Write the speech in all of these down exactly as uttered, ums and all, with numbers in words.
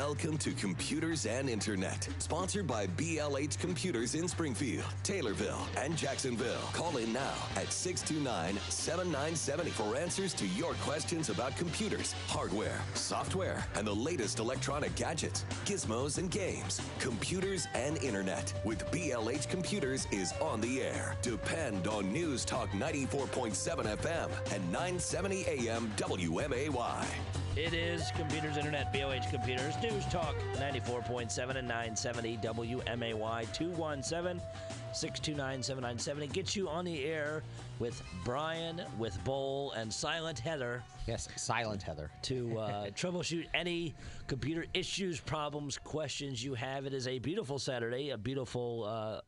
Welcome to Computers and Internet, sponsored by B L H Computers in Springfield, Taylorville, and Jacksonville. Call in now at six two nine, seven nine seven zero for answers to your questions about computers, hardware, software, and the latest electronic gadgets, gizmos, and games. Computers and Internet with B L H Computers is on the air. Depend on News Talk ninety-four point seven F M and nine seventy A M W M A Y. It is Computers Internet, B L H Computers, News Talk ninety-four point seven and nine seventy W M A Y. Two one seven, six two nine, seven nine seven zero gets you on the air with Brian, with Bowl, and Silent Heather. Yes, Silent Heather. To uh, troubleshoot any computer issues, problems, questions you have. It is a beautiful Saturday, a beautiful... Uh,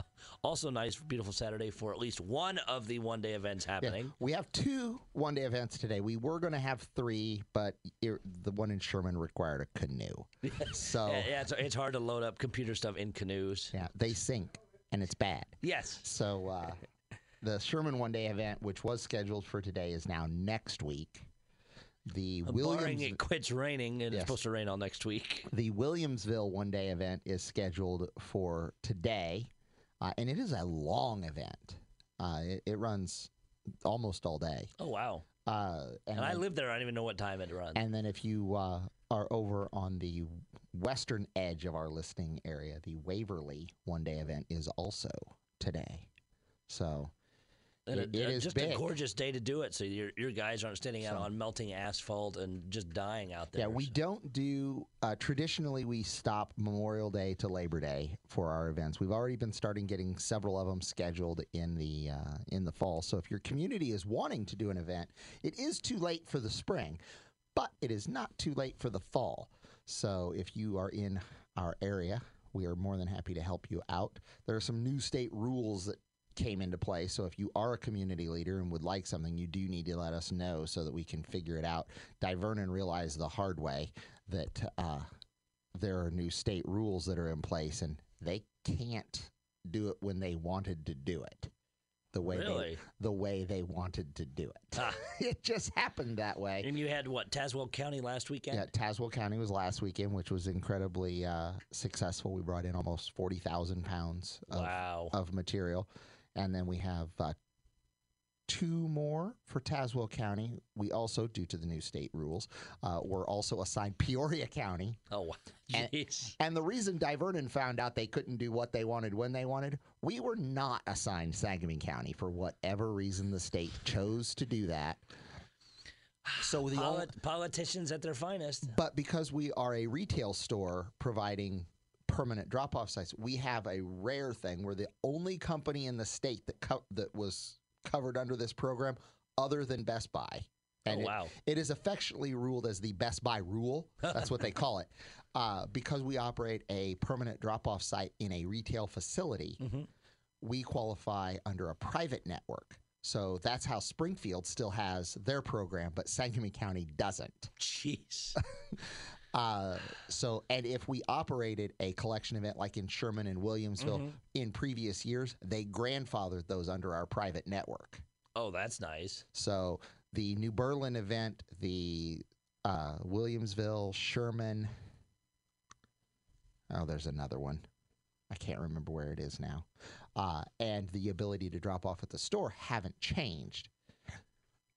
Also nice, beautiful Saturday for at least one of the one-day events happening. Yeah, we have two one-day events today. We were going to have three, but it, the one in Sherman required a canoe. So yeah, yeah it's, it's hard to load up computer stuff in canoes. Yeah, they sink, and it's bad. Yes. So uh, the Sherman one-day event, which was scheduled for today, is now next week. The Barring Williams- it quits raining, and yes. It's supposed to rain all next week. The Williamsville one-day event is scheduled for today. Uh, and it is a long event. Uh, it, it runs almost all day. Oh, wow. Uh, and and then, I live there. I don't even know what time it runs. And then if you uh, are over on the western edge of our listening area, the Waverly one-day event is also today. So it, it, it is just big. A gorgeous day to do it, so your, your guys aren't standing so, out on melting asphalt and just dying out there. Yeah, we so. don't do... Uh, traditionally, we stop Memorial Day to Labor Day for our events. We've already been starting getting several of them scheduled in the uh, in the fall. So if your community is wanting to do an event, it is too late for the spring, but it is not too late for the fall. So if you are in our area, we are more than happy to help you out. There are some new state rules that came into play. So if you are a community leader and would like something, you do need to let us know so that we can figure it out. Divernon realized the hard way that uh, there are new state rules that are in place, and they can't do it when they wanted to do it. The way really? they the way they wanted to do it. Ah. It just happened that way. And you had, what, Tazewell County last weekend? Yeah, Tazewell County was last weekend, which was incredibly uh, successful. We brought in almost forty thousand pounds of, wow. of material. And then we have uh, two more for Tazewell County. We also, due to the new state rules, uh, were also assigned Peoria County. Oh, jeez. And, and the reason Divernon found out they couldn't do what they wanted when they wanted, we were not assigned Sangamon County for whatever reason the state chose to do that. So the Poli- old, Politicians at their finest. But because we are a retail store providing permanent drop-off sites, we have a rare thing. We're the only company in the state that co- that was covered under this program other than Best Buy. And oh, wow. It, it is affectionately ruled as the Best Buy rule. That's what they call it. Uh, because we operate a permanent drop-off site in a retail facility, mm-hmm. we qualify under a private network. So that's how Springfield still has their program, but Sangamon County doesn't. Jeez. Uh, so, and if we operated a collection event like in Sherman and Williamsville mm-hmm. in previous years, they grandfathered those under our private network. Oh, that's nice. So the New Berlin event, the uh, Williamsville, Sherman. Oh, there's another one. I can't remember where it is now. Uh, and the ability to drop off at the store haven't changed.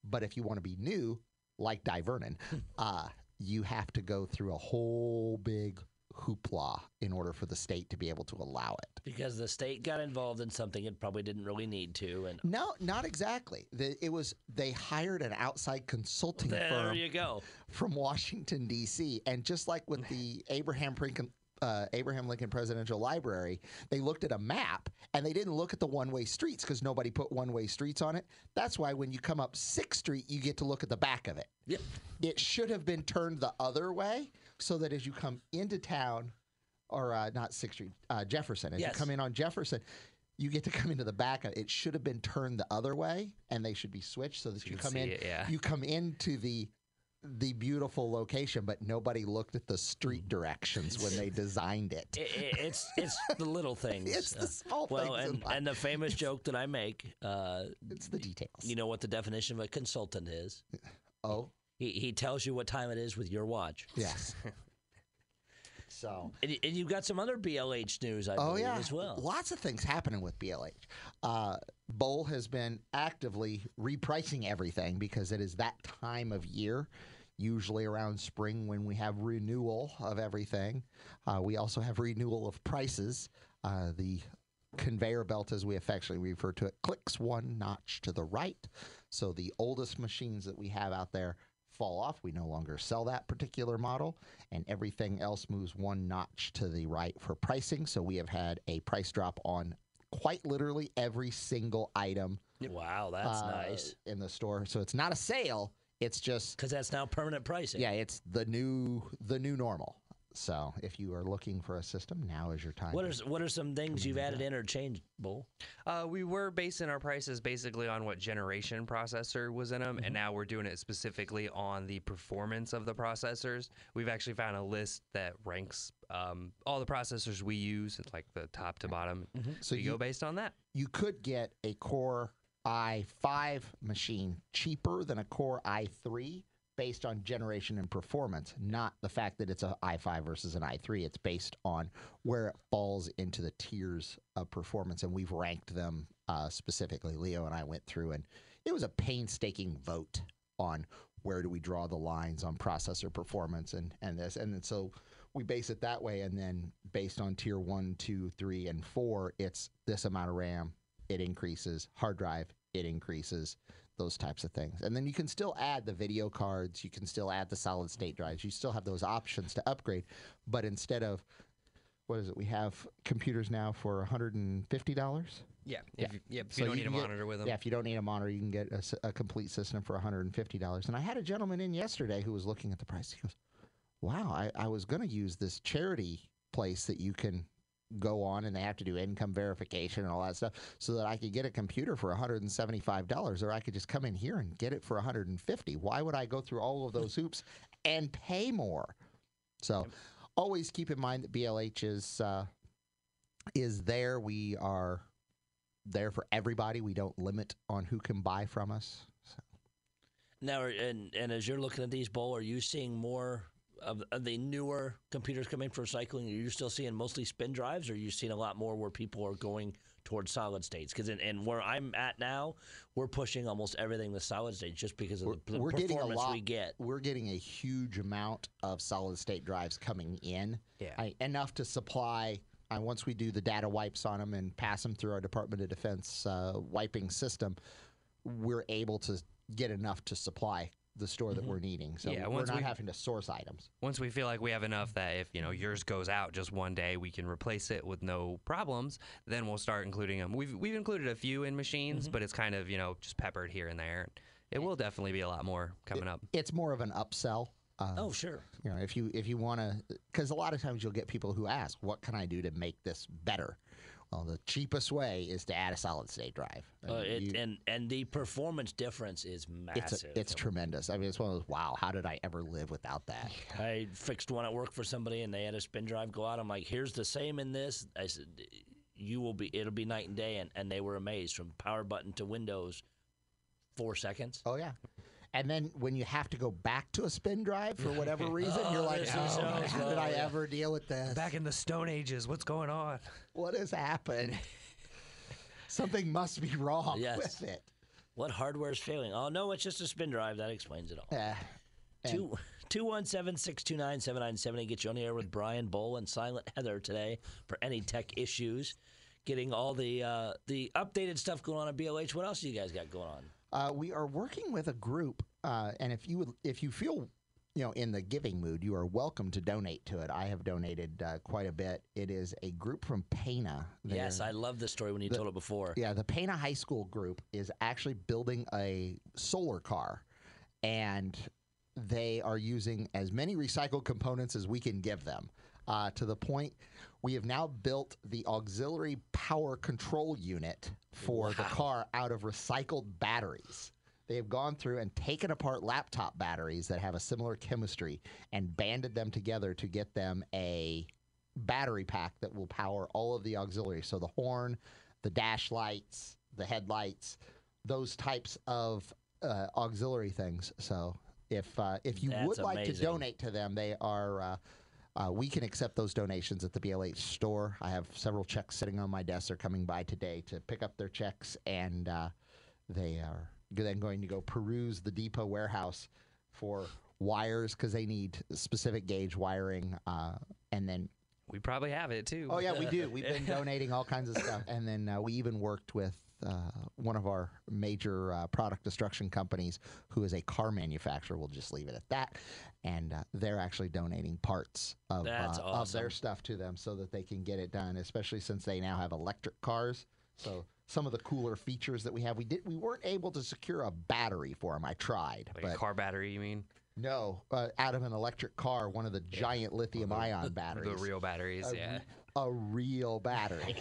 But if you want to be new, like Divernon, uh, you have to go through a whole big hoopla in order for the state to be able to allow it. Because the state got involved in something it probably didn't really need to. And no, not exactly. The, it was they hired an outside consulting there firm. There you go. From Washington, D C And just like with the Abraham Lincoln, uh, Abraham Lincoln Presidential Library, they looked at a map and they didn't look at the one-way streets because nobody put one-way streets on it. That's why when you come up sixth Street, you get to look at the back of it. Yep. It should have been turned the other way so that as you come into town, or uh, not sixth Street, uh, Jefferson, as yes. you come in on Jefferson, you get to come into the back of it. It should have been turned the other way, and they should be switched so that you, you come in. It, yeah. You come into the the beautiful location, but nobody looked at the street directions when they designed it. it, it it's it's the little things. It's the small uh, well, things. Well, and, and the famous joke that I make. Uh, it's the details. You know what the definition of a consultant is? Oh. He he tells you what time it is with your watch. Yes. So, and, and you've got some other B L H news, I believe, oh, yeah. as well. Lots of things happening with B L H. Uh, Bowl has been actively repricing everything because it is that time of year, usually around spring, when we have renewal of everything. Uh, we also have renewal of prices. Uh, the conveyor belt, as we affectionately refer to it, clicks one notch to the right. So the oldest machines that we have out there fall off. We no longer sell that particular model, and everything else moves one notch to the right for pricing. So we have had a price drop on quite literally every single item. Wow, that's uh, nice. In the store. So it's not a sale. It's just because that's now permanent pricing. Yeah, it's the new the new normal. So if you are looking for a system, now is your time. What are what are some things you've added in or changed, Bull? Uh, we were basing our prices basically on what generation processor was in them, mm-hmm. and now we're doing it specifically on the performance of the processors. We've actually found a list that ranks um, all the processors we use, like the top to bottom. Mm-hmm. So you go based on that. You could get a Core i five machine cheaper than a Core i three based on generation and performance, not the fact that it's an i five versus an i three. It's based on where it falls into the tiers of performance, and we've ranked them uh, specifically. Leo and I went through, and it was a painstaking vote on where do we draw the lines on processor performance and, and this. And then, so we base it that way, and then based on tier one, two, three, and four, it's this amount of RAM, it increases, hard drive, it increases, those types of things. And then you can still add the video cards, you can still add the solid state drives, you still have those options to upgrade. But instead of, what is it, we have computers now for one hundred fifty dollars? Yeah, yeah. If you, yeah, if so you don't you need a monitor get, with them. Yeah, if you don't need a monitor, you can get a, a complete system for one hundred fifty dollars. And I had a gentleman in yesterday who was looking at the price. He goes, wow, I, I was going to use this charity place that you can go on and they have to do income verification and all that stuff so that I could get a computer for one hundred seventy-five dollars, or I could just come in here and get it for one hundred fifty dollars. Why would I go through all of those hoops and pay more? So always keep in mind that B L H is uh, is there. We are there for everybody. We don't limit on who can buy from us. So. Now, and, and as you're looking at these, Bull, are you seeing more of the newer computers coming for recycling? Are you still seeing mostly spin drives, or are you seeing a lot more where people are going towards solid states? Because in, in where I'm at now, we're pushing almost everything with solid states just because of we're, the we're performance lot, we get. We're getting a huge amount of solid state drives coming in, yeah. I, enough to supply. I, once we do the data wipes on them and pass them through our Department of Defense uh, wiping system, we're able to get enough to supply the store that mm-hmm. we're needing. So yeah, we're not we, having to source items. Once we feel like we have enough that if, you know, yours goes out just one day, we can replace it with no problems, then we'll start including them. We've we've included a few in machines, mm-hmm. but it's kind of, you know, just peppered here and there. It will definitely be a lot more coming it, up. It's more of an upsell. Um, oh, sure. You know, if you if you want to, because a lot of times you'll get people who ask, what can I do to make this better? Well, the cheapest way is to add a solid-state drive. I mean, uh, it, you, and, and the performance difference is massive. It's, a, it's tremendous. I mean, it's one of those, wow, how did I ever live without that? I fixed one at work for somebody, and they had a spin drive go out. I'm like, here's the same in this. I said, you will be, it'll be night and day, and, and they were amazed. From power button to Windows, four seconds. Oh, yeah. And then when you have to go back to a spin drive for whatever reason, oh, you're like, oh, so how so did I yeah. ever deal with this? Back in the Stone Ages, what's going on? What has happened? Something must be wrong yes. with it. What hardware is failing? Oh, no, it's just a spin drive. That explains it all. Yeah. Two, two one seven, six two nine, seven nine seven zero. Get you on the air with Brian, Bull, and Silent Heather today for any tech issues. Getting all the uh, the updated stuff going on at B L H. What else do you guys got going on? Uh, we are working with a group, uh, and if you would, if you feel, you know, in the giving mood, you are welcome to donate to it. I have donated uh, quite a bit. It is a group from Paina. Yes, I love this story when you the, told it before. Yeah, the Paina High School group is actually building a solar car, and they are using as many recycled components as we can give them. Uh, to the point, we have now built the auxiliary power control unit for wow. the car out of recycled batteries. They have gone through and taken apart laptop batteries that have a similar chemistry and banded them together to get them a battery pack that will power all of the auxiliaries. So the horn, the dash lights, the headlights, those types of uh, auxiliary things. So if uh, if you That's would like amazing. to donate to them, they are... Uh, Uh, we can accept those donations at the B L H store. I have several checks sitting on my desk. They're coming by today to pick up their checks, and uh, they are then going to go peruse the depot warehouse for wires because they need specific gauge wiring, uh, and then we probably have it too. Oh yeah, we do. We've been donating all kinds of stuff, and then uh, we even worked with uh, one of our major uh, product destruction companies, who is a car manufacturer. We'll just leave it at that, and uh, they're actually donating parts of That's uh, awesome. of their stuff to them so that they can get it done. Especially since they now have electric cars, so some of the cooler features that we have, we did we weren't able to secure a battery for them. I tried, like but a car battery, you mean? No, uh, out of an electric car, one of the yeah. giant lithium-ion batteries. The real batteries, a, yeah. A real battery.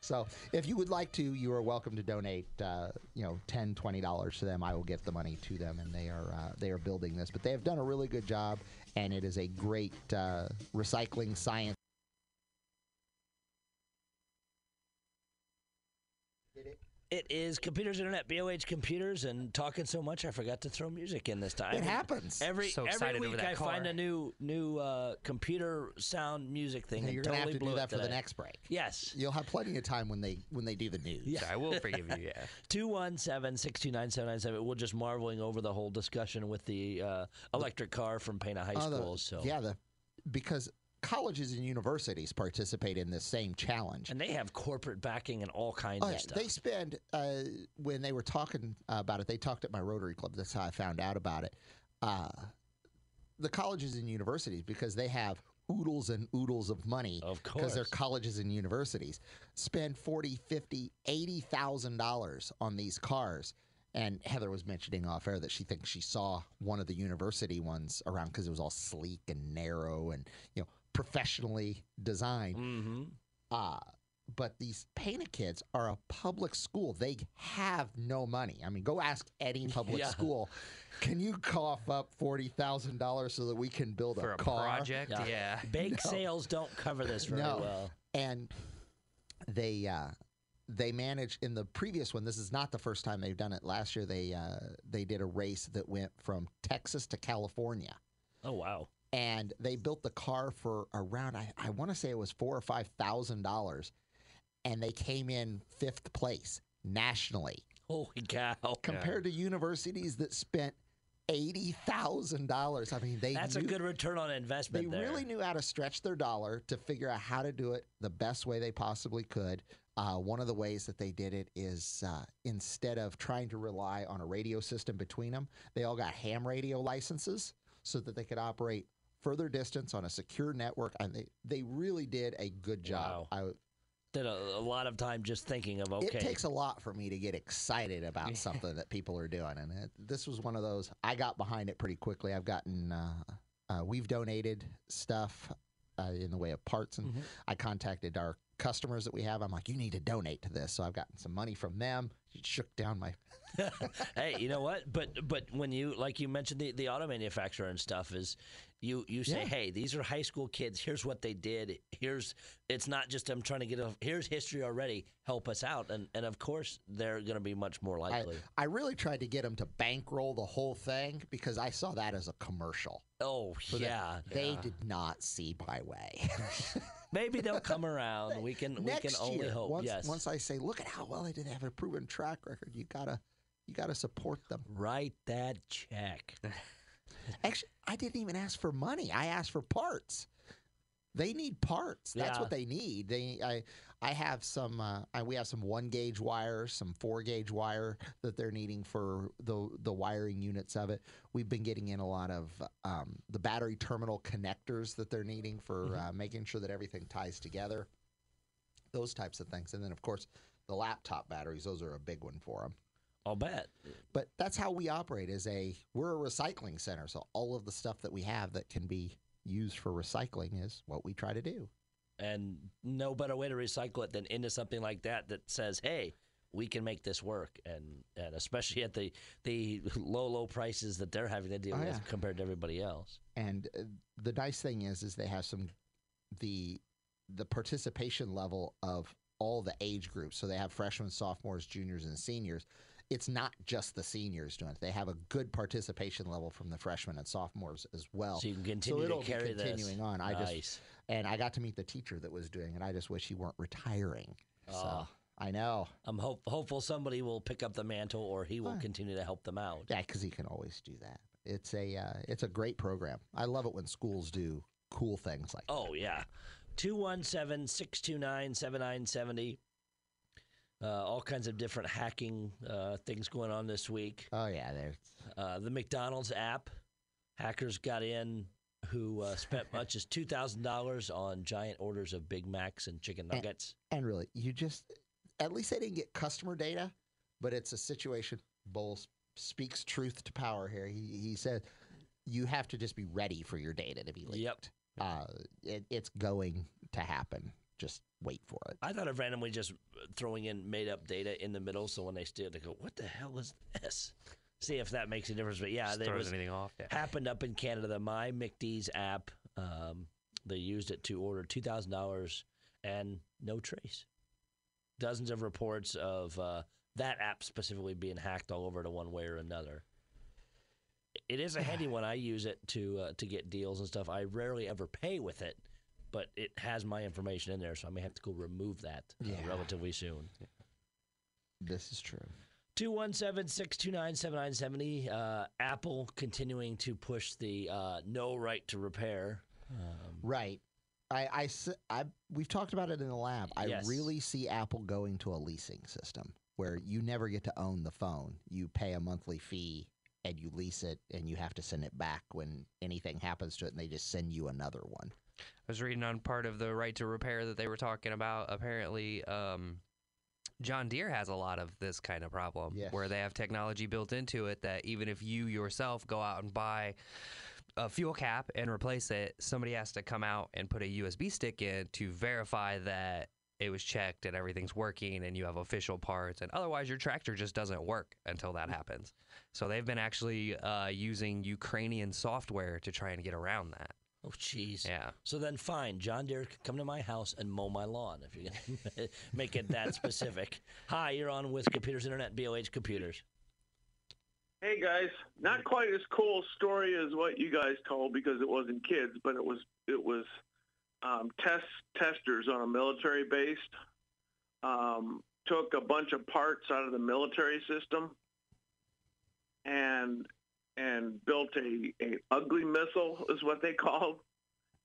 So if you would like to, you are welcome to donate, uh, you know, ten dollars, twenty dollars to them. I will get the money to them, and they are uh, they are building this. But they have done a really good job, and it is a great uh, recycling science. It is Computers Internet, B L H Computers, and talking so much I forgot to throw music in this time. It happens. Every so every week I car. find a new new uh, computer sound music thing. And you're totally gonna have to do that for today. The next break. Yes, you'll have plenty of time when they when they do the news. Yeah. So I will forgive you. Yeah. Two one seven six two nine seven nine seven. We're just marveling over the whole discussion with the uh, electric the, car from Paina High uh, School. The, so yeah, the because. colleges and universities participate in this same challenge. And they have corporate backing and all kinds oh, yeah. of stuff. They spend, uh, when they were talking uh, about it, they talked at my Rotary Club. That's how I found out about it. Uh, the colleges and universities, because they have oodles and oodles of money. Of course. Because their colleges and universities spend forty thousand, fifty thousand, eighty thousand dollars on these cars. And Heather was mentioning off air that she thinks she saw one of the university ones around because it was all sleek and narrow and, you know, professionally designed. Mm-hmm. Uh, but these Paina kids are a public school. They have no money. I mean, go ask any public yeah. school. Can you cough up forty thousand dollars so that we can build For a, a car? project? Yeah. yeah. Bake no. sales don't cover this very no. well. And they uh, they managed in the previous one. This is not the first time they've done it. Last year they uh, they did a race that went from Texas to California. Oh, wow. And they built the car for around, I, I want to say it was four or five thousand dollars, and they came in fifth place nationally. Holy cow! Compared yeah. to universities that spent eighty thousand dollars, I mean, they—that's a good return on investment. They there. really knew how to stretch their dollar to figure out how to do it the best way they possibly could. Uh, one of the ways that they did it is uh, instead of trying to rely on a radio system between them, they all got ham radio licenses so that they could operate further distance on a secure network, and they, they really did a good job. Wow. I did a, a lot of time just thinking of, okay. It takes a lot for me to get excited about something that people are doing, and it, this was one of those. I got behind it pretty quickly. I've gotten, uh, uh, we've donated stuff uh, in the way of parts, and mm-hmm. I contacted our customers that we have. I'm like, you need to donate to this, so I've gotten some money from them. It shook down my... Hey, you know what? But but when you, like you mentioned, the, the auto manufacturer and stuff is... You you say, yeah. hey, these are high school kids. Here's what they did. Here's it's not just them trying to get a, here's history already. Help us out, and and of course they're going to be much more likely. I, I really tried to get them to bankroll the whole thing because I saw that as a commercial. Oh so yeah, they yeah. did not see my way. Maybe they'll come around. We can Next we can only year, hope. Once, yes. Once I say, look at how well they did. Have a proven track record. You gotta you gotta support them. Write that check. Actually, I didn't even ask for money. I asked for parts. They need parts. That's yeah. what they need. They, I, I have some. Uh, I, we have some one gauge wire, some four gauge wire that they're needing for the the wiring units of it. We've been getting in a lot of um, the battery terminal connectors that they're needing for mm-hmm. uh, making sure that everything ties together. Those types of things, and then of course the laptop batteries. Those are a big one for them. I'll bet. But that's how we operate. Is a we're a recycling center, so all of the stuff that we have that can be used for recycling is what we try to do. And no better way to recycle it than into something like that that says, hey, we can make this work, and, and especially at the, the low, low prices that they're having to deal oh, with yeah. compared to everybody else. And uh, the nice thing is is they have some the the participation level of all the age groups. So they have freshmen, sophomores, juniors, and seniors. it's not just the seniors doing it. They have a good participation level from the freshmen and sophomores as well. So you can continue so it'll to carry be continuing this. on. I nice. Just, and I got to meet the teacher that was doing it. I just wish he weren't retiring. Oh. So. I know. I'm hope, hopeful somebody will pick up the mantle, or he will Fine. continue to help them out. Yeah, because he can always do that. It's a uh, it's a great program. I love it when schools do cool things like oh, that. Oh, yeah. two one seven, six two nine, seven nine seven zero. Uh, all kinds of different hacking uh, things going on this week. Oh, yeah. Uh, the McDonald's app. Hackers got in who uh, spent much as two thousand dollars on giant orders of Big Macs and chicken nuggets. And, and really, you just... At least they didn't get customer data, but it's a situation. Bowles speaks truth to power here. He, he said you have to just be ready for your data to be leaked. Yep. Uh, it, it's going to happen. Just wait for it. I thought of randomly just throwing in made-up data in the middle, so when they steal, they go, what the hell is this? See if that makes a difference. But, yeah, there was anything off. Yeah. Happened up in Canada. The My McD's app, um, they used it to order two thousand dollars and no trace. Dozens of reports of uh, that app specifically being hacked all over to one way or another. It is a handy one. I use it to uh, to get deals and stuff. I rarely ever pay with it, but it has my information in there, so I may have to go remove that uh, yeah. relatively soon. Yeah. This is true. two one seven, six two nine, seven nine seven zero. Uh, Apple continuing to push the uh, no right to repair. Um, right. I, I, I, we've talked about it in the lab. I yes. really see Apple going to a leasing system where you never get to own the phone. You pay a monthly fee and you lease it, and you have to send it back when anything happens to it, and they just send you another one. I was reading on part of the right to repair that they were talking about. Apparently, um, John Deere has a lot of this kind of problem yes. where they have technology built into it that even if you yourself go out and buy a fuel cap and replace it, somebody has to come out and put a U S B stick in to verify that it was checked and everything's working and you have official parts, and otherwise your tractor just doesn't work until that happens. So they've been actually uh, using Ukrainian software to try and get around that. Oh, jeez. Yeah. So then fine, John Deere could come to my house and mow my lawn if you're going to make it that specific. Hi, you're on with Computers Internet, B L H Computers. Hey, guys, not quite as cool story as what you guys told because it wasn't kids, but it was it was um, test testers on a military base um, took a bunch of parts out of the military system and and built a, a ugly missile is what they called,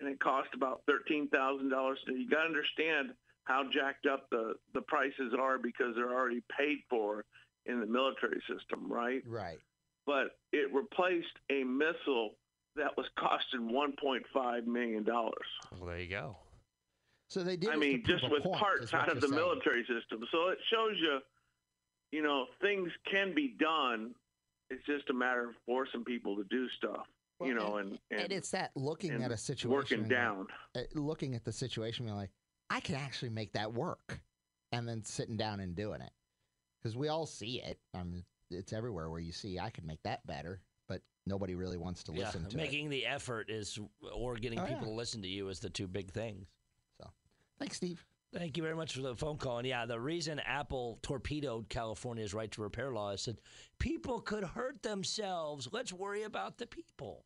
and it cost about thirteen thousand dollars. So you got to understand how jacked up the, the prices are because they're already paid for in the military system, right? Right. But it replaced a missile that was costing one point five million dollars. Well, there you go. So they did. I mean, just with parts out of the military system. So it shows you, you know, things can be done. It's just a matter of forcing people to do stuff, well, you know. And, and, and it's that looking at a situation. Working down. Looking at the situation, being like, I can actually make that work. And then sitting down and doing it. Because we all see it. I mean, it's everywhere where you see, I could make that better, but nobody really wants to listen yeah, to making it. Making the effort is, or getting oh, people yeah. to listen to you is the two big things. So, thanks, Steve. Thank you very much for the phone call. And yeah, the reason Apple torpedoed California's right to repair law is that people could hurt themselves. Let's worry about the people.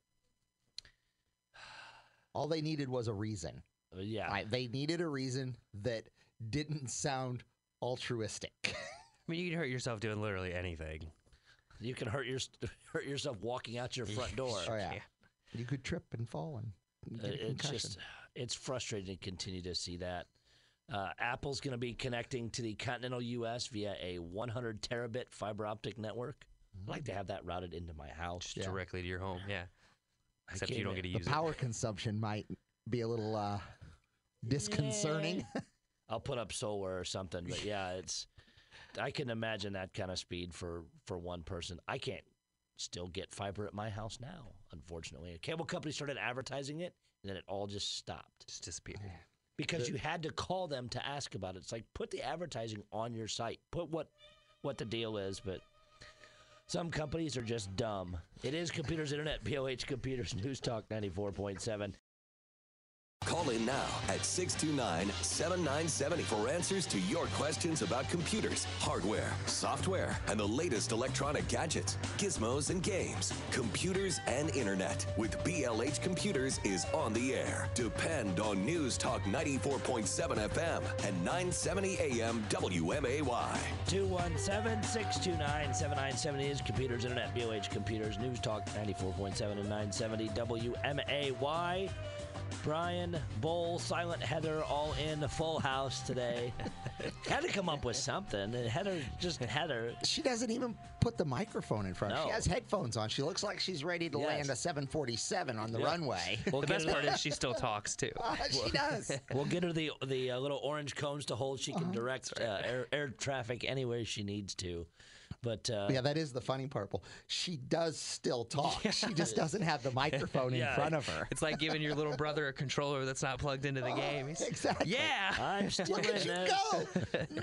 All they needed was a reason. Uh, yeah. I, they needed a reason that didn't sound altruistic. I mean, you can hurt yourself doing literally anything. You can hurt your hurt yourself walking out your front door. Oh, yeah. You could trip and fall and get uh, a concussion. It's just, it's frustrating to continue to see that. Uh, Apple's going to be connecting to the continental U S via a one hundred terabit fiber optic network. Mm-hmm. I'd like to have that routed into my house. Just yeah. directly to your home, yeah. Except you don't get to use it. The power consumption might be a little uh, disconcerting. Yeah. I'll put up solar or something, but yeah, it's... I can imagine that kind of speed for, for one person. I can't still get fiber at my house now, unfortunately. A cable company started advertising it, and then it all just stopped. Just disappeared. Yeah. Because the, you had to call them to ask about it. It's like, put the advertising on your site. Put what what the deal is, but some companies are just dumb. It is Computers Internet, B L H Computers, News Talk ninety-four point seven. Call in now at six two nine, seven nine seven zero for answers to your questions about computers, hardware, software, and the latest electronic gadgets, gizmos and games, computers and internet. With B L H Computers is on the air. Depend on News Talk ninety-four point seven F M and nine seventy A M W M A Y. two one seven, six two nine, seven nine seven zero is Computers Internet, B L H Computers, News Talk ninety-four point seven and nine seventy W M A Y. Brian, Bull, Silent Heather, all in the full house today. Had to come up with something. Heather, just Heather. She doesn't even put the microphone in front of her. No. She has headphones on. She looks like she's ready to yes. land a seven forty-seven on the yeah. runway. Well, the best part is she still talks, too. Uh, she does. We'll get her the, the uh, little orange cones to hold. She can uh-huh. direct uh, air, air traffic anywhere she needs to. But, uh, yeah, that is the funny part. She does still talk. Yeah. She just doesn't have the microphone yeah. in front of her. It's like giving your little brother a controller that's not plugged into the uh, game. He's, exactly. Yeah. I'm still Look at you this. Go.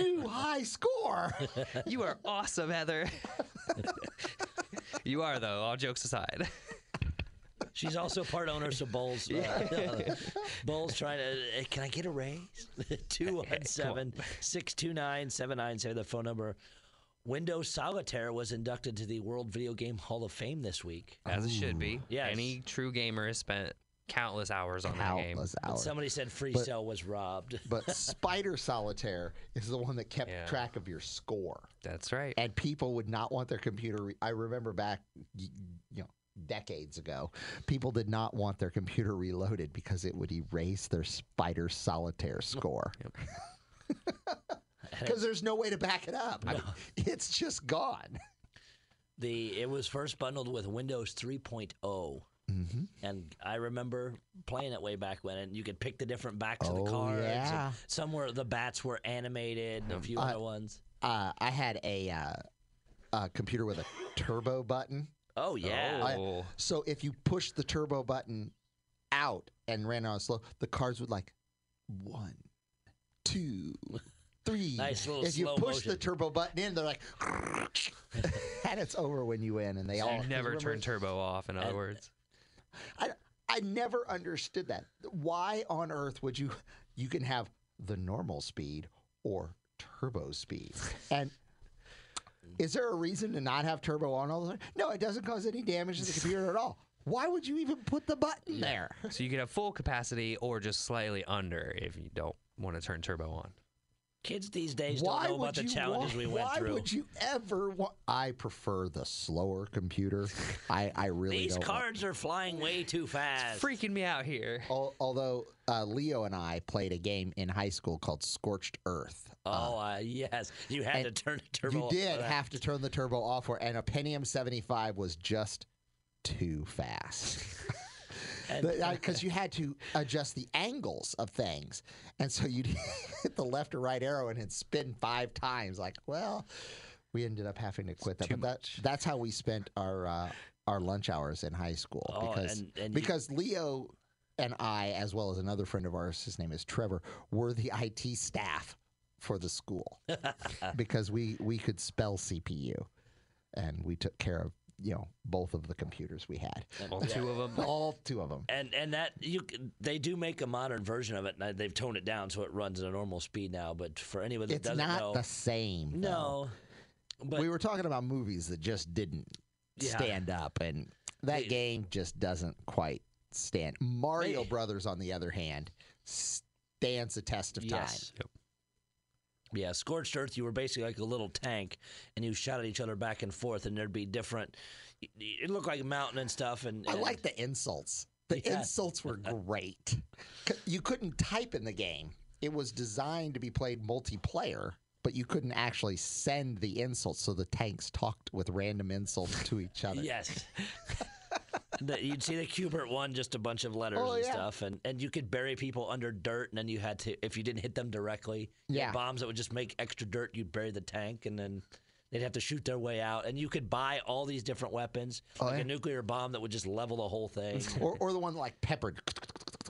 New high score. You are awesome, Heather. You are, though. All jokes aside. She's also part owner, so Bull's, uh, uh, Bull's trying to, uh, can I get a raise? two one seven, six two nine, seven nine seven, the phone number. Windows Solitaire was inducted to the World Video Game Hall of Fame this week. As Ooh. It should be. Yes. Any true gamer has spent countless hours on countless that game. Hours. But somebody said FreeCell was robbed. But Spider Solitaire is the one that kept yeah. track of your score. That's right. And people would not want their computer. Re- I remember back, you know, decades ago, people did not want their computer reloaded because it would erase their Spider Solitaire score. Yep. Because there's no way to back it up. No. I mean, it's just gone. The It was first bundled with Windows three point oh. Mm-hmm. And I remember playing it way back when, and you could pick the different backs oh, of the cards. Yeah. Some were, the bats were animated, and a few uh, other ones. Uh, I had a, uh, a computer with a turbo button. Oh, yeah. Oh. I, so if you pushed the turbo button out and ran on slow, the cards would like one, two, three. Nice little if you slow push motion. The turbo button in, they're like, and it's over when you win. And they so all you never remember, turn turbo off. In other and, words, I I never understood that. Why on earth would you? You can have the normal speed or turbo speed, and is there a reason to not have turbo on all the time? No, it doesn't cause any damage to the computer at all. Why would you even put the button there? So you can have full capacity or just slightly under if you don't want to turn turbo on. Kids these days why don't know about the challenges want, we went why through. Why would you ever want... I prefer the slower computer. I, I really these don't... These cards want. Are flying way too fast. It's freaking me out here. Al- although uh, Leo and I played a game in high school called Scorched Earth. Oh, uh, uh, yes. You had to turn the turbo you off. You did have to turn the turbo off, for, and a Pentium seventy-five was just too fast. Because you had to adjust the angles of things. And so you'd hit the left or right arrow and it'd spin five times. Like, well, we ended up having to quit that. But that, that's how we spent our uh, our lunch hours in high school. Oh, because and, and because you... Leo and I, as well as another friend of ours, his name is Trevor, were the I T staff for the school. Because we, we could spell C P U. And we took care of you know, both of the computers we had. All yeah. two of them? All two of them. And and that, you they do make a modern version of it, and they've toned it down so it runs at a normal speed now, but for anyone that it's doesn't know... It's not the same, though. No. But we were talking about movies that just didn't yeah. stand up, and that it, game just doesn't quite stand. Mario it, Brothers, on the other hand, stands the test of yes. time. Yep. Yeah, Scorched Earth, you were basically like a little tank, and you shot at each other back and forth, and there'd be different... It looked like a mountain and stuff. And, and I like the insults. The yeah. insults were great. You couldn't type in the game. It was designed to be played multiplayer, but you couldn't actually send the insults, so the tanks talked with random insults to each other. Yes. The, you'd see the Qbert one, just a bunch of letters oh, and yeah. stuff, and, and you could bury people under dirt, and then you had to, if you didn't hit them directly, yeah. bombs that would just make extra dirt, you'd bury the tank, and then they'd have to shoot their way out, and you could buy all these different weapons, oh, like yeah. a nuclear bomb that would just level the whole thing. Or, or the one like peppered.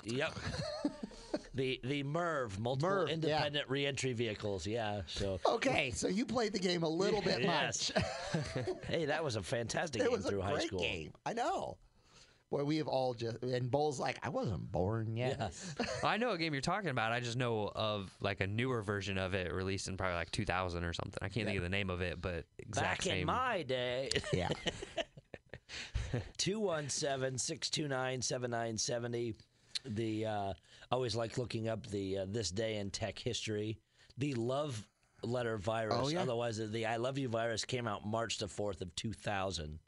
Yep. The the MERV, multiple MERV, independent yeah. reentry vehicles, yeah. So okay, so you played the game a little bit much. Hey, that was a fantastic it game was through a high great school. Game. I know. Boy, we have all just, and Bull's like, I wasn't born yet. Yeah. I know what game you're talking about. I just know of like a newer version of it released in probably like two thousand or something. I can't yeah. think of the name of it, but exact Back same. in my day. Yeah. two one seven, six two nine, seven nine seven zero. The, uh, I always like looking up the uh, this day in tech history. The love letter virus, oh, yeah. otherwise the I Love You virus, came out March the fourth of two thousand.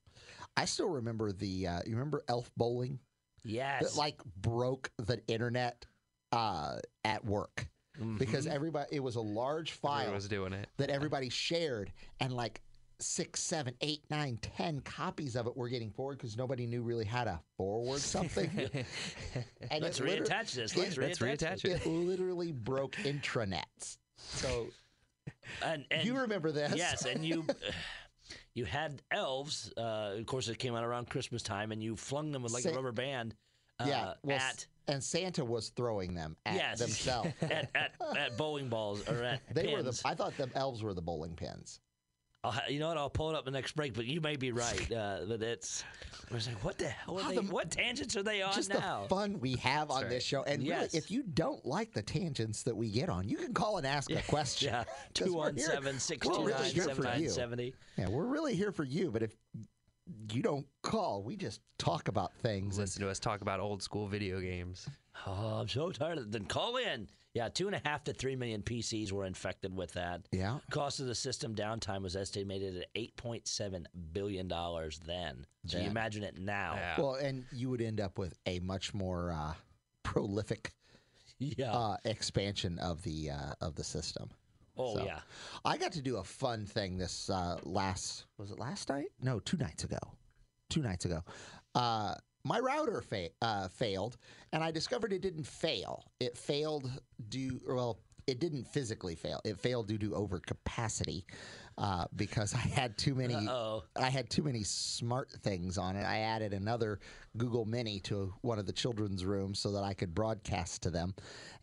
I still remember the, uh, you remember Elf Bowling? Yes. That, like, broke the internet uh, at work. Mm-hmm. Because everybody, it was a large file Everyone was doing it. that everybody shared, and, like, six, seven, eight, nine, ten copies of it were getting forward because nobody knew really how to forward something. And Let's reattach this. Let's, it, let's reattach it. It. It literally broke intranets. So, and, and you remember this. Yes, and you... You had elves, uh, of course, it came out around Christmas time, and you flung them with like Sa a rubber band uh, yeah, well, at... And Santa was throwing them at yes. themselves. at, at, at bowling balls or at they pins. Were the, I thought the elves were the bowling pins. Uh, you know what? I'll pull it up the next break, but you may be right. Uh, but it's, I was like, what the hell are they, the, what tangents are they on just now? Just the fun we have That's on right. this show. And yes. really, if you don't like the tangents that we get on, you can call and ask yeah. a question. Yeah, two one seven, six two nine, seven nine seven zero. Yeah, we're really here for you, but if you don't call, we just talk about things. Listen and, to us talk about old school video games. Oh, I'm so tired of it. Then call in. Yeah, two and a half to three million P Cs were infected with that. Yeah. Cost of the system downtime was estimated at eight point seven billion dollars then. So yeah. you imagine it now. Yeah. Well, and you would end up with a much more uh, prolific yeah. uh, expansion of the uh, of the system. Oh, so, yeah. I got to do a fun thing this uh, last, was it last night? No, two nights ago. Two nights ago. Uh My router fa uh, failed, and I discovered it didn't fail. It failed due, well, it didn't physically fail. It failed due to overcapacity uh, because I had too many. Uh-oh. I had too many smart things on it. I added another Google Mini to one of the children's rooms so that I could broadcast to them,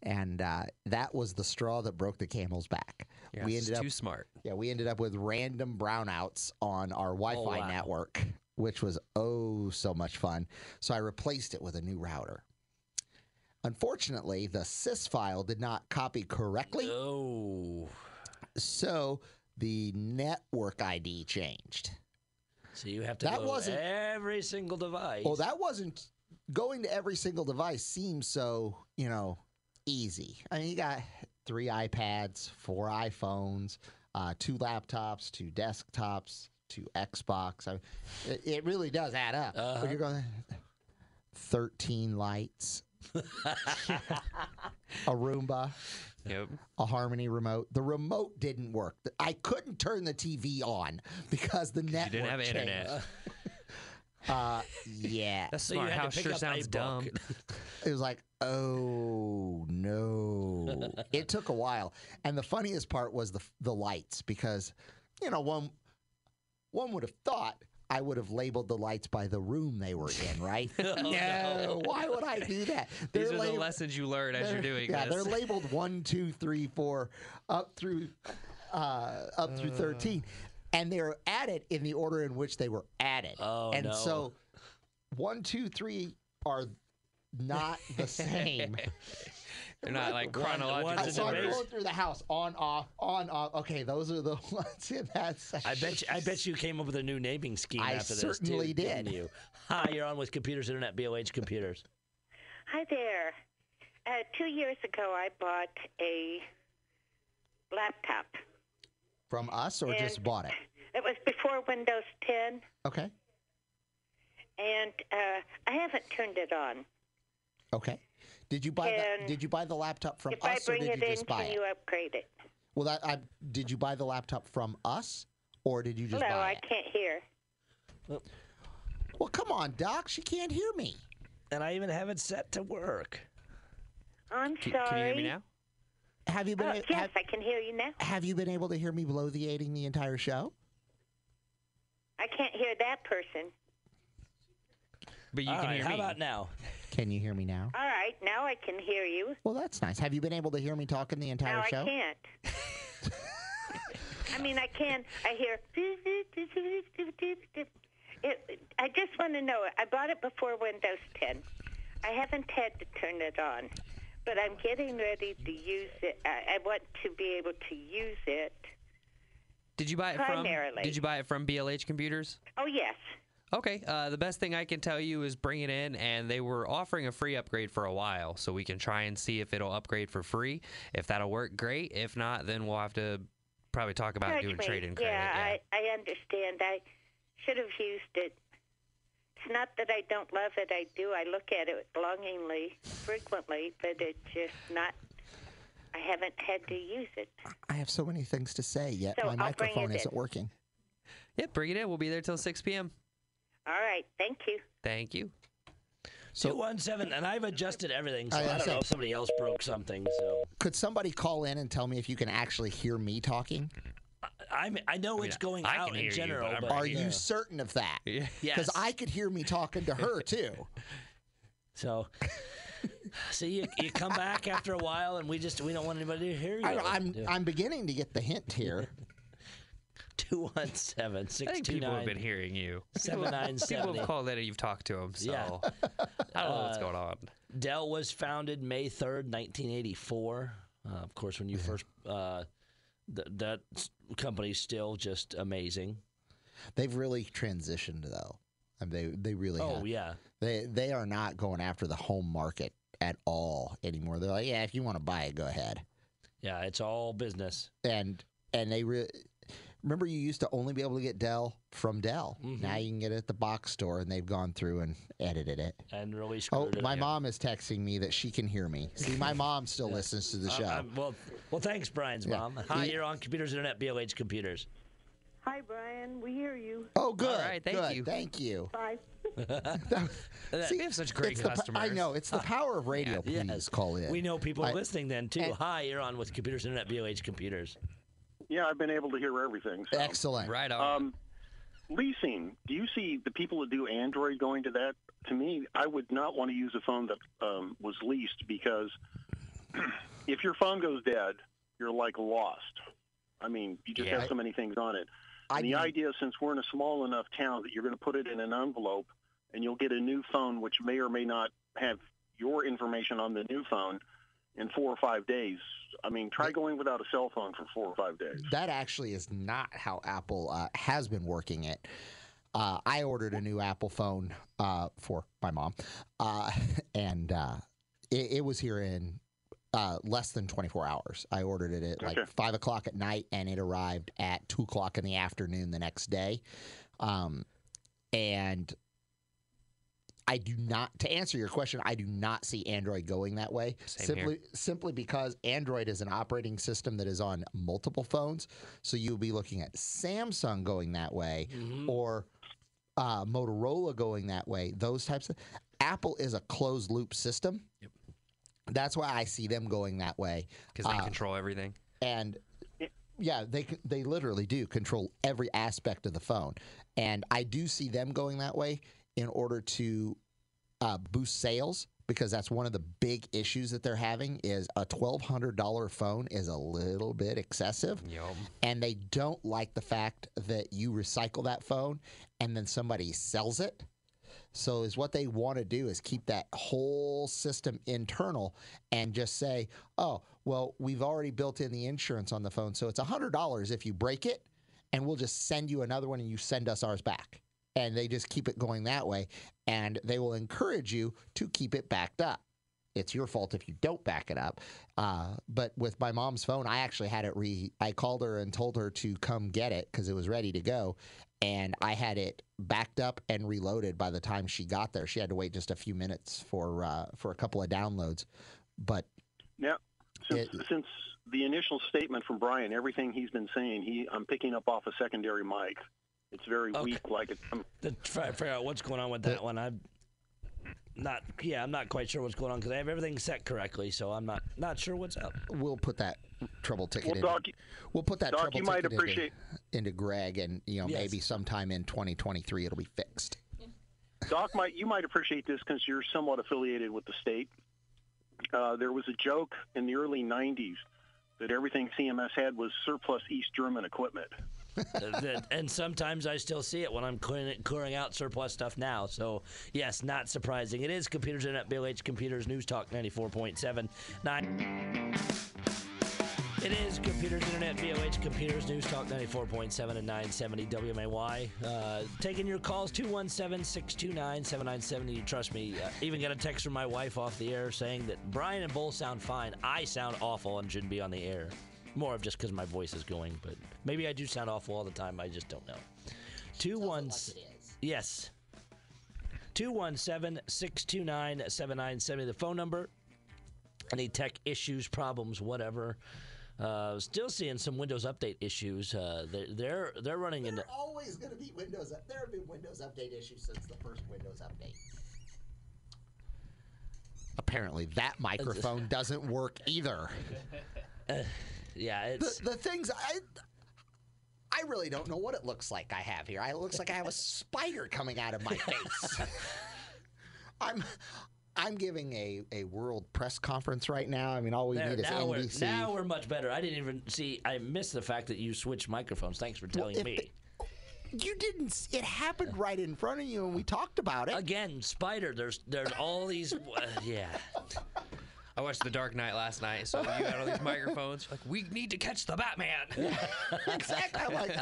and uh, that was the straw that broke the camel's back. Yeah, we ended up too smart. Yeah, we ended up with random brownouts on our Wi-Fi oh, wow. network. Which was oh so much fun. So I replaced it with a new router. Unfortunately, the sys file did not copy correctly. Oh. So the network I D changed. So you have to that go to every single device. Well, that wasn't going to every single device seems so, you know, easy. I mean, you got three iPads, four iPhones, uh, two laptops, two desktops. To Xbox, I mean, it, it really does add up. Uh-huh. But you're going thirteen lights, a Roomba, yep. a Harmony remote. The remote didn't work. I couldn't turn the T V on because the network you didn't have changed. internet. Uh, yeah, that's so smart. How sure sounds dumb. It was like, oh no! It took a while, and the funniest part was the the lights because you know one. One would have thought I would have labeled the lights by the room they were in, right? oh, no, no, why would I do that? They're These are the lessons you learn as you're doing yeah, this. Yeah, they're labeled one, two, three, four, up through uh, up through uh. thirteen, and they're added in the order in which they were added. Oh, and no. so one, two, three are not the same. They're not like chronological. I saw it going through the house, on, off, on, off. Okay, those are the ones in that section. I bet you, I bet you came up with a new naming scheme I after this, I certainly too, did. You? Hi, you're on with Computers Internet, B L H Computers. Hi there. Uh, two years ago, I bought a laptop. From us or and just bought it? It was before Windows ten. Okay. And uh, I haven't turned it on. Okay. Did you buy and the Did you buy the laptop from if us, I bring or did it you just in, buy can it? You upgrade it. Well, that, I, did you buy the laptop from us, or did you just? No, buy I it? can't hear. Well, come on, Doc. She can't hear me, and I even have it set to work. I'm C sorry. Can you hear me now? Have you been? Oh, yes, have, I can hear you now. Have you been able to hear me bloviating the entire show? I can't hear that person. But you All can right, hear how me. How about now? Can you hear me now? All right, now I can hear you. Well, that's nice. Have you been able to hear me talking the entire no, show? No, I can't. I mean, I can. I hear, it, I just want to know, I bought it before Windows ten. I haven't had to turn it on, but I'm getting ready to use it. I, I want to be able to use it. Did you buy it primarily. from? Did you buy it from B L H Computers? Oh yes. Okay. Uh, the best thing I can tell you is bring it in, and they were offering a free upgrade for a while, so we can try and see if it'll upgrade for free. If that'll work, great. If not, then we'll have to probably talk about Charge doing me. trade-in credit. Yeah, yeah. I, I understand. I should have used it. It's not that I don't love it. I do. I look at it longingly, frequently, but it's just not. I haven't had to use it. I have so many things to say, yet so my I'll microphone isn't in. working. Yeah, bring it in. We'll be there till six p m All right. Thank you. Thank you. So, two one seven, and I've adjusted everything, so I, I don't know if somebody else broke something. So could somebody call in and tell me if you can actually hear me talking? I'm, I know I mean, it's going I out in general. You, but but are yeah. you certain of that? Yeah. Yes. Because I could hear me talking to her, too. So... See, you, you come back after a while, and we just we don't want anybody to hear you. I, I'm do. I'm beginning to get the hint here. two one seven, six two nine. I think people have been hearing you. seven nine seven. People have called that, and you've talked to them. So yeah. I don't know uh, what's going on. Dell was founded May third, nineteen eighty-four. Uh, of course, when you first uh, th that company's still just amazing. They've really transitioned though. I mean, they they really oh have. yeah. They they are not going after the home market at all anymore. They're like, yeah, if you want to buy it, go ahead. Yeah, it's all business. And and they re remember you used to only be able to get Dell from Dell. Mm-hmm. Now you can get it at the box store, and they've gone through and edited it. And really screwed oh, it. Oh, my yeah. mom is texting me that she can hear me. See, my mom still yeah. listens to the show. Um, well, well, thanks, Brian's yeah. mom. Hi, he, you're on Computers Internet, B L H Computers. Hi, Brian. We hear you. Oh, good. All right, thank good. you. Thank you. Bye. See, we have such great customers. I know. It's the power of radio. Yeah, Please yeah. call in. We know people I, listening then, too. Hi, you're on with Computers Internet, B L H Computers. Yeah, I've been able to hear everything. So. Excellent. Right on. Um, leasing. Do you see the people that do Android going to that? To me, I would not want to use a phone that um, was leased because if your phone goes dead, you're like lost. I mean, you just yeah, have I, so many things on it. And the idea, since we're in a small enough town, that you're going to put it in an envelope, and you'll get a new phone, which may or may not have your information on the new phone, in four or five days. I mean, try going without a cell phone for four or five days. That actually is not how Apple uh, has been working it. Uh, I ordered a new Apple phone uh, for my mom, uh, and uh, it, it was here in Uh, less than twenty-four hours. I ordered it at like okay. five o'clock at night, and it arrived at two o'clock in the afternoon the next day. Um, and I do not, to answer your question, I do not see Android going that way. Same simply, here. simply because Android is an operating system that is on multiple phones. So you'll be looking at Samsung going that way mm-hmm. or uh, Motorola going that way, those types of. Apple is a closed-loop system. Yep. That's why I see them going that way. Because they uh, control everything. And, yeah, they they literally do control every aspect of the phone. And I do see them going that way in order to uh, boost sales, because that's one of the big issues that they're having is a twelve hundred dollar phone is a little bit excessive. Yum. And they don't like the fact that you recycle that phone and then somebody sells it. So is what they want to do is keep that whole system internal and just say, oh, well, we've already built in the insurance on the phone, so it's one hundred dollars if you break it, and we'll just send you another one, and you send us ours back. And they just keep it going that way, and they will encourage you to keep it backed up. It's your fault if you don't back it up. Uh, but with my mom's phone, I actually had it re- I called her and told her to come get it because it was ready to go. And I had it backed up and reloaded by the time she got there. She had to wait just a few minutes for uh, for a couple of downloads. But now, since, it, since the initial statement from Brian, everything he's been saying, he I'm picking up off a secondary mic. It's very okay. weak. Like it, I'm to try to figure out what's going on with that the, one. I'm not. Yeah, I'm not quite sure what's going on because I have everything set correctly, so I'm not not sure what's up. We'll put that. Trouble ticket. Well, Doc, into, we'll put that Doc, trouble you ticket might appreciate into, into Greg, and you know yes. maybe sometime in twenty twenty-three it'll be fixed. Doc, might you might appreciate this because you're somewhat affiliated with the state. Uh, there was a joke in the early nineties that everything C M S had was surplus East German equipment. And sometimes I still see it when I'm clearing, clearing out surplus stuff now. So, yes, not surprising. It is Computers Internet, B L H Computers, News Talk ninety-four point seven. Nine. It is Computers Internet, B L H Computers, News Talk ninety-four point seven and nine seventy W M A Y. Uh, taking your calls, two one seven, six two nine, seven nine seven zero. You trust me. Uh, even got a text from my wife off the air saying that Brian and Bull sound fine. I sound awful and shouldn't be on the air. More of just because my voice is going, but maybe I do sound awful all the time. I just don't know. two one seven Like yes. two one seven, six two nine, seven nine seven zero. The phone number. Any tech issues, problems, whatever. Uh, still seeing some Windows Update issues. Uh, they're, they're they're running there into. There's always going to be Windows. There have been Windows Update issues since the first Windows Update. Apparently, that microphone doesn't work either. Uh, yeah, it's the, the things I. I really don't know what it looks like I have here. I, it looks like I have a spider coming out of my face. I'm. I'm giving a, a world press conference right now. I mean, all we there, need is now N B C. We're, now we're much better. I didn't even see. I missed the fact that you switched microphones. Thanks for telling well, me. The, you didn't. It happened right in front of you, and we talked about it. Again, Spider, there's there's all these. Uh, yeah. I watched The Dark Knight last night, so you got all these microphones. Like, we need to catch the Batman. Exactly. I'm like...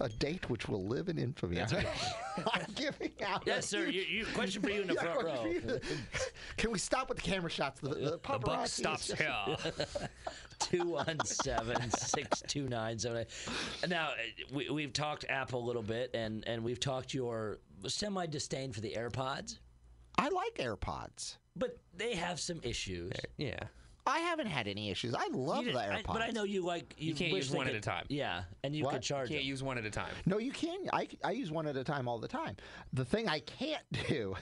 A date which will live in infamy. That's right. I'm giving out. Yes, sir. You, you, question for you in the front row. Can we stop with the camera shots? The, the, the buck stops here. two one seven, six two nine seven eight. Now, we, we've talked Apple a little bit, and, and we've talked your semi-disdain for the AirPods. I like AirPods. But they have some issues. Yeah. I haven't had any issues. I love the AirPods. I, but I know you like... You, you can't use one could, at a time. Yeah, and you what? could charge it. You can't them. use one at a time. No, you can. I, I use one at a time all the time. The thing I can't do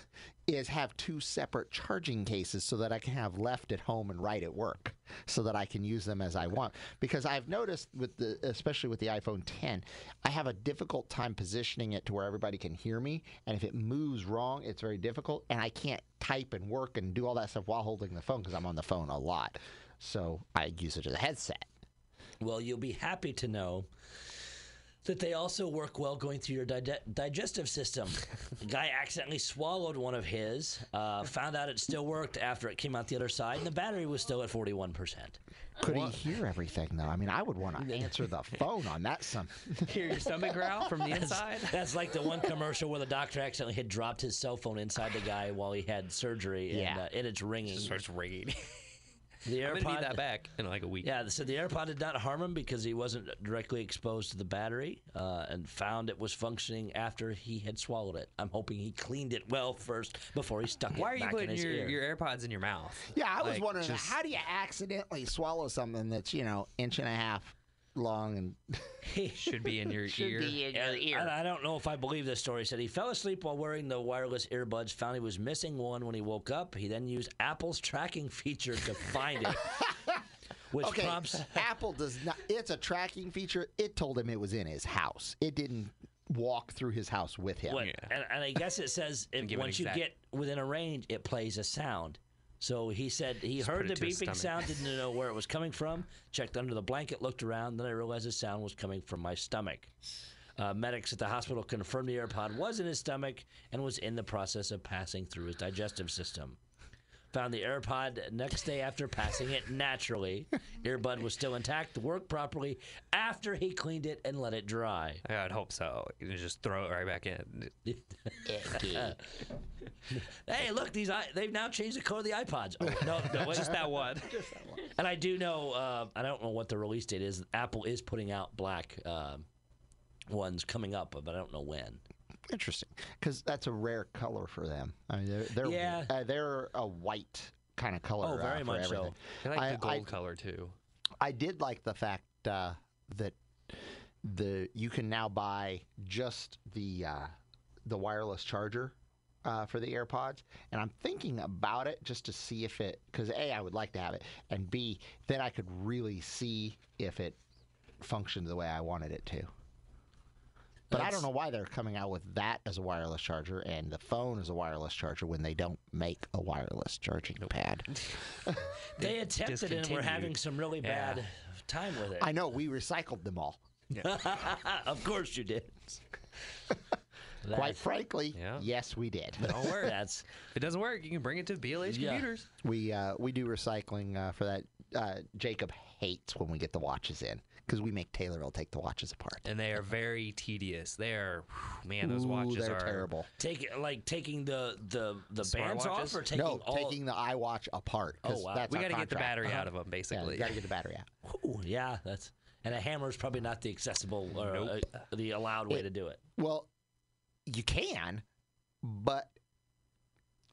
is have two separate charging cases so that I can have left at home and right at work so that I can use them as I want. Because I've noticed, with the especially with the iPhone ten, I have a difficult time positioning it to where everybody can hear me. And if it moves wrong, it's very difficult, and I can't type and work and do all that stuff while holding the phone because I'm on the phone a lot. So I use it as a headset. Well, you'll be happy to know that they also work well going through your di- digestive system. The guy accidentally swallowed one of his, uh, found out it still worked after it came out the other side, and the battery was still at forty-one percent. Could what? he hear everything, though? I mean, I would want to answer the phone on that. Some Hear your stomach growl from the inside? That's, that's like the one commercial where the doctor accidentally had dropped his cell phone inside the guy while he had surgery, and, yeah. uh, and it's ringing. It starts ringing. The AirPod, I'm going to need that back in like a week. Yeah, so the AirPod did not harm him because he wasn't directly exposed to the battery uh, and found it was functioning after he had swallowed it. I'm hoping he cleaned it well first before he stuck Why it back in his ear. Why are you putting your AirPods in your mouth? Yeah, I like, was wondering, just, how do you accidentally swallow something that's, you know, inch and a half long and should be in your should ear. Be in your ear. I, I don't know if I believe this story. He said he fell asleep while wearing the wireless earbuds, found he was missing one when he woke up. He then used Apple's tracking feature to find it. Which okay, prompts Apple does not it's a tracking feature. It told him it was in his house. It didn't walk through his house with him. Well, yeah. and, and I guess it says if, once exact... you get within a range, it plays a sound. So he said he Just heard the beeping sound, didn't know where it was coming from, checked under the blanket, looked around, then I realized the sound was coming from my stomach. Uh, medics at the hospital confirmed the AirPod was in his stomach and was in the process of passing through his digestive system. Found the AirPod next day after passing it naturally. Earbud was still intact, worked properly after he cleaned it and let it dry. I'd hope so. You can just throw it right back in. Hey, look, these they've now changed the color of the iPods. Oh, no, no, just that one. Just that one. And I do know, uh, I don't know what the release date is. Apple is putting out black uh, ones coming up, but I don't know when. Interesting, because that's a rare color for them. I mean, they're they're, yeah. uh, they're a white kind of color. Oh, very uh, much everything. so. I like I, the gold I, color too. I did like the fact uh, that the you can now buy just the uh, the wireless charger uh, for the AirPods, and I'm thinking about it just to see if it, because A, I would like to have it, and B, then I could really see if it functioned the way I wanted it to. But That's, I don't know why they're coming out with that as a wireless charger and the phone as a wireless charger when they don't make a wireless charging pad. they attempted it and we're having some really bad yeah. time with it. I know. We recycled them all. Yeah. Of course you did. Quite frankly, yeah. yes, we did. Don't worry. That's, if it doesn't work, you can bring it to B L H yeah. Computers. We uh, we do recycling uh, for that. Uh, Jacob hates when we get the watches in because we make Taylor take the watches apart, and they are very tedious. They are, whew, man, those Ooh, watches are terrible. Take like taking the the, the bands watches? off, or taking no, all... taking the iWatch apart. Oh wow, that's we got to get the battery uh-huh. out of them. Basically, yeah, you got to get the battery out. Ooh, yeah, that's and a hammer is probably not the accessible or nope. uh, the allowed way it, to do it. Well, you can, but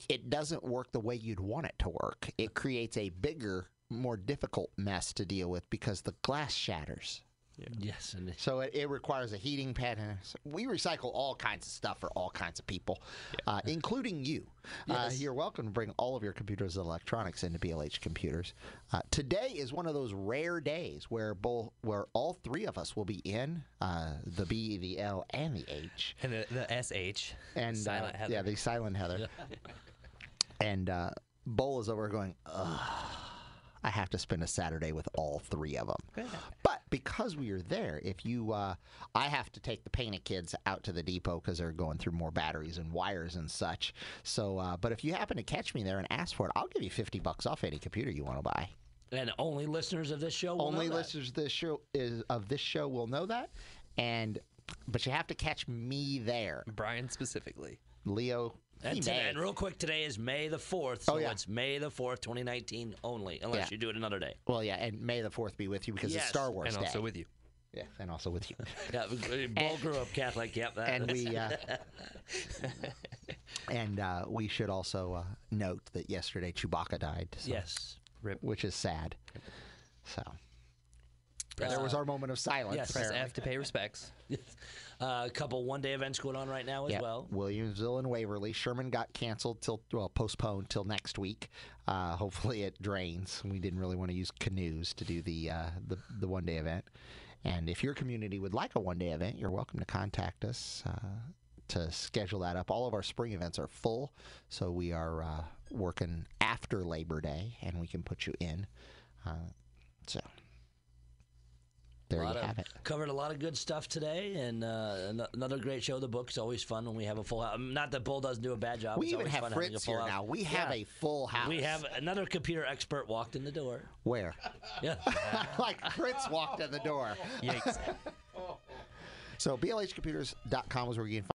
it doesn't work the way you'd want it to work. It creates a bigger, more difficult mess to deal with because the glass shatters. Yeah. Yes, and so it, it requires a heating pad. We recycle all kinds of stuff for all kinds of people, yeah. uh, including you. Yes. Uh, you're welcome to bring all of your computers and electronics into B L H Computers. Uh, today is one of those rare days where both, where all three of us will be in uh, the B, the L, and the H, and the, the S H, and silent uh, Heather. yeah, the silent Heather. And uh, Bull is over going, ugh. I have to spend a Saturday with all three of them. Good. But because we are there, if you, uh, I have to take the Paina kids out to the depot because they're going through more batteries and wires and such. So, uh, but if you happen to catch me there and ask for it, I'll give you fifty bucks off any computer you want to buy. And only listeners of this show will only know that. Only listeners of this show is of this show will know that. And but you have to catch me there. Brian specifically. Leo. And, today, and real quick, today is May the fourth, so oh, yeah. it's May the fourth, twenty nineteen only, unless yeah. you do it another day. Well, yeah, and May the fourth be with you because yes. it's Star Wars and Day. And also with you. Yeah, and also with you. yeah, Bull grew up Catholic, yep. That and is. we uh, and uh, we should also uh, note that yesterday Chewbacca died. So, yes. Rip. Which is sad. So. Uh, there was our moment of silence. Yes, I have to pay respects. uh, a couple one-day events going on right now as yep. well. Williamsville and Waverly. Sherman got canceled till well postponed till next week. Uh, hopefully it drains. We didn't really want to use canoes to do the uh, the, the one-day event. And if your community would like a one-day event, you're welcome to contact us uh, to schedule that up. All of our spring events are full, so we are uh, working after Labor Day, and we can put you in. Uh, so. There you have it. Covered a lot of good stuff today, and uh, another great show. The book's always fun when we have a full house. Not that Bull doesn't do a bad job. We it's even have Fritz here house. now. We have yeah. a full house. We have another computer expert walked in the door. Where? Yeah. Like Fritz walked in the door. Yikes. So B L H computers dot com is where you can find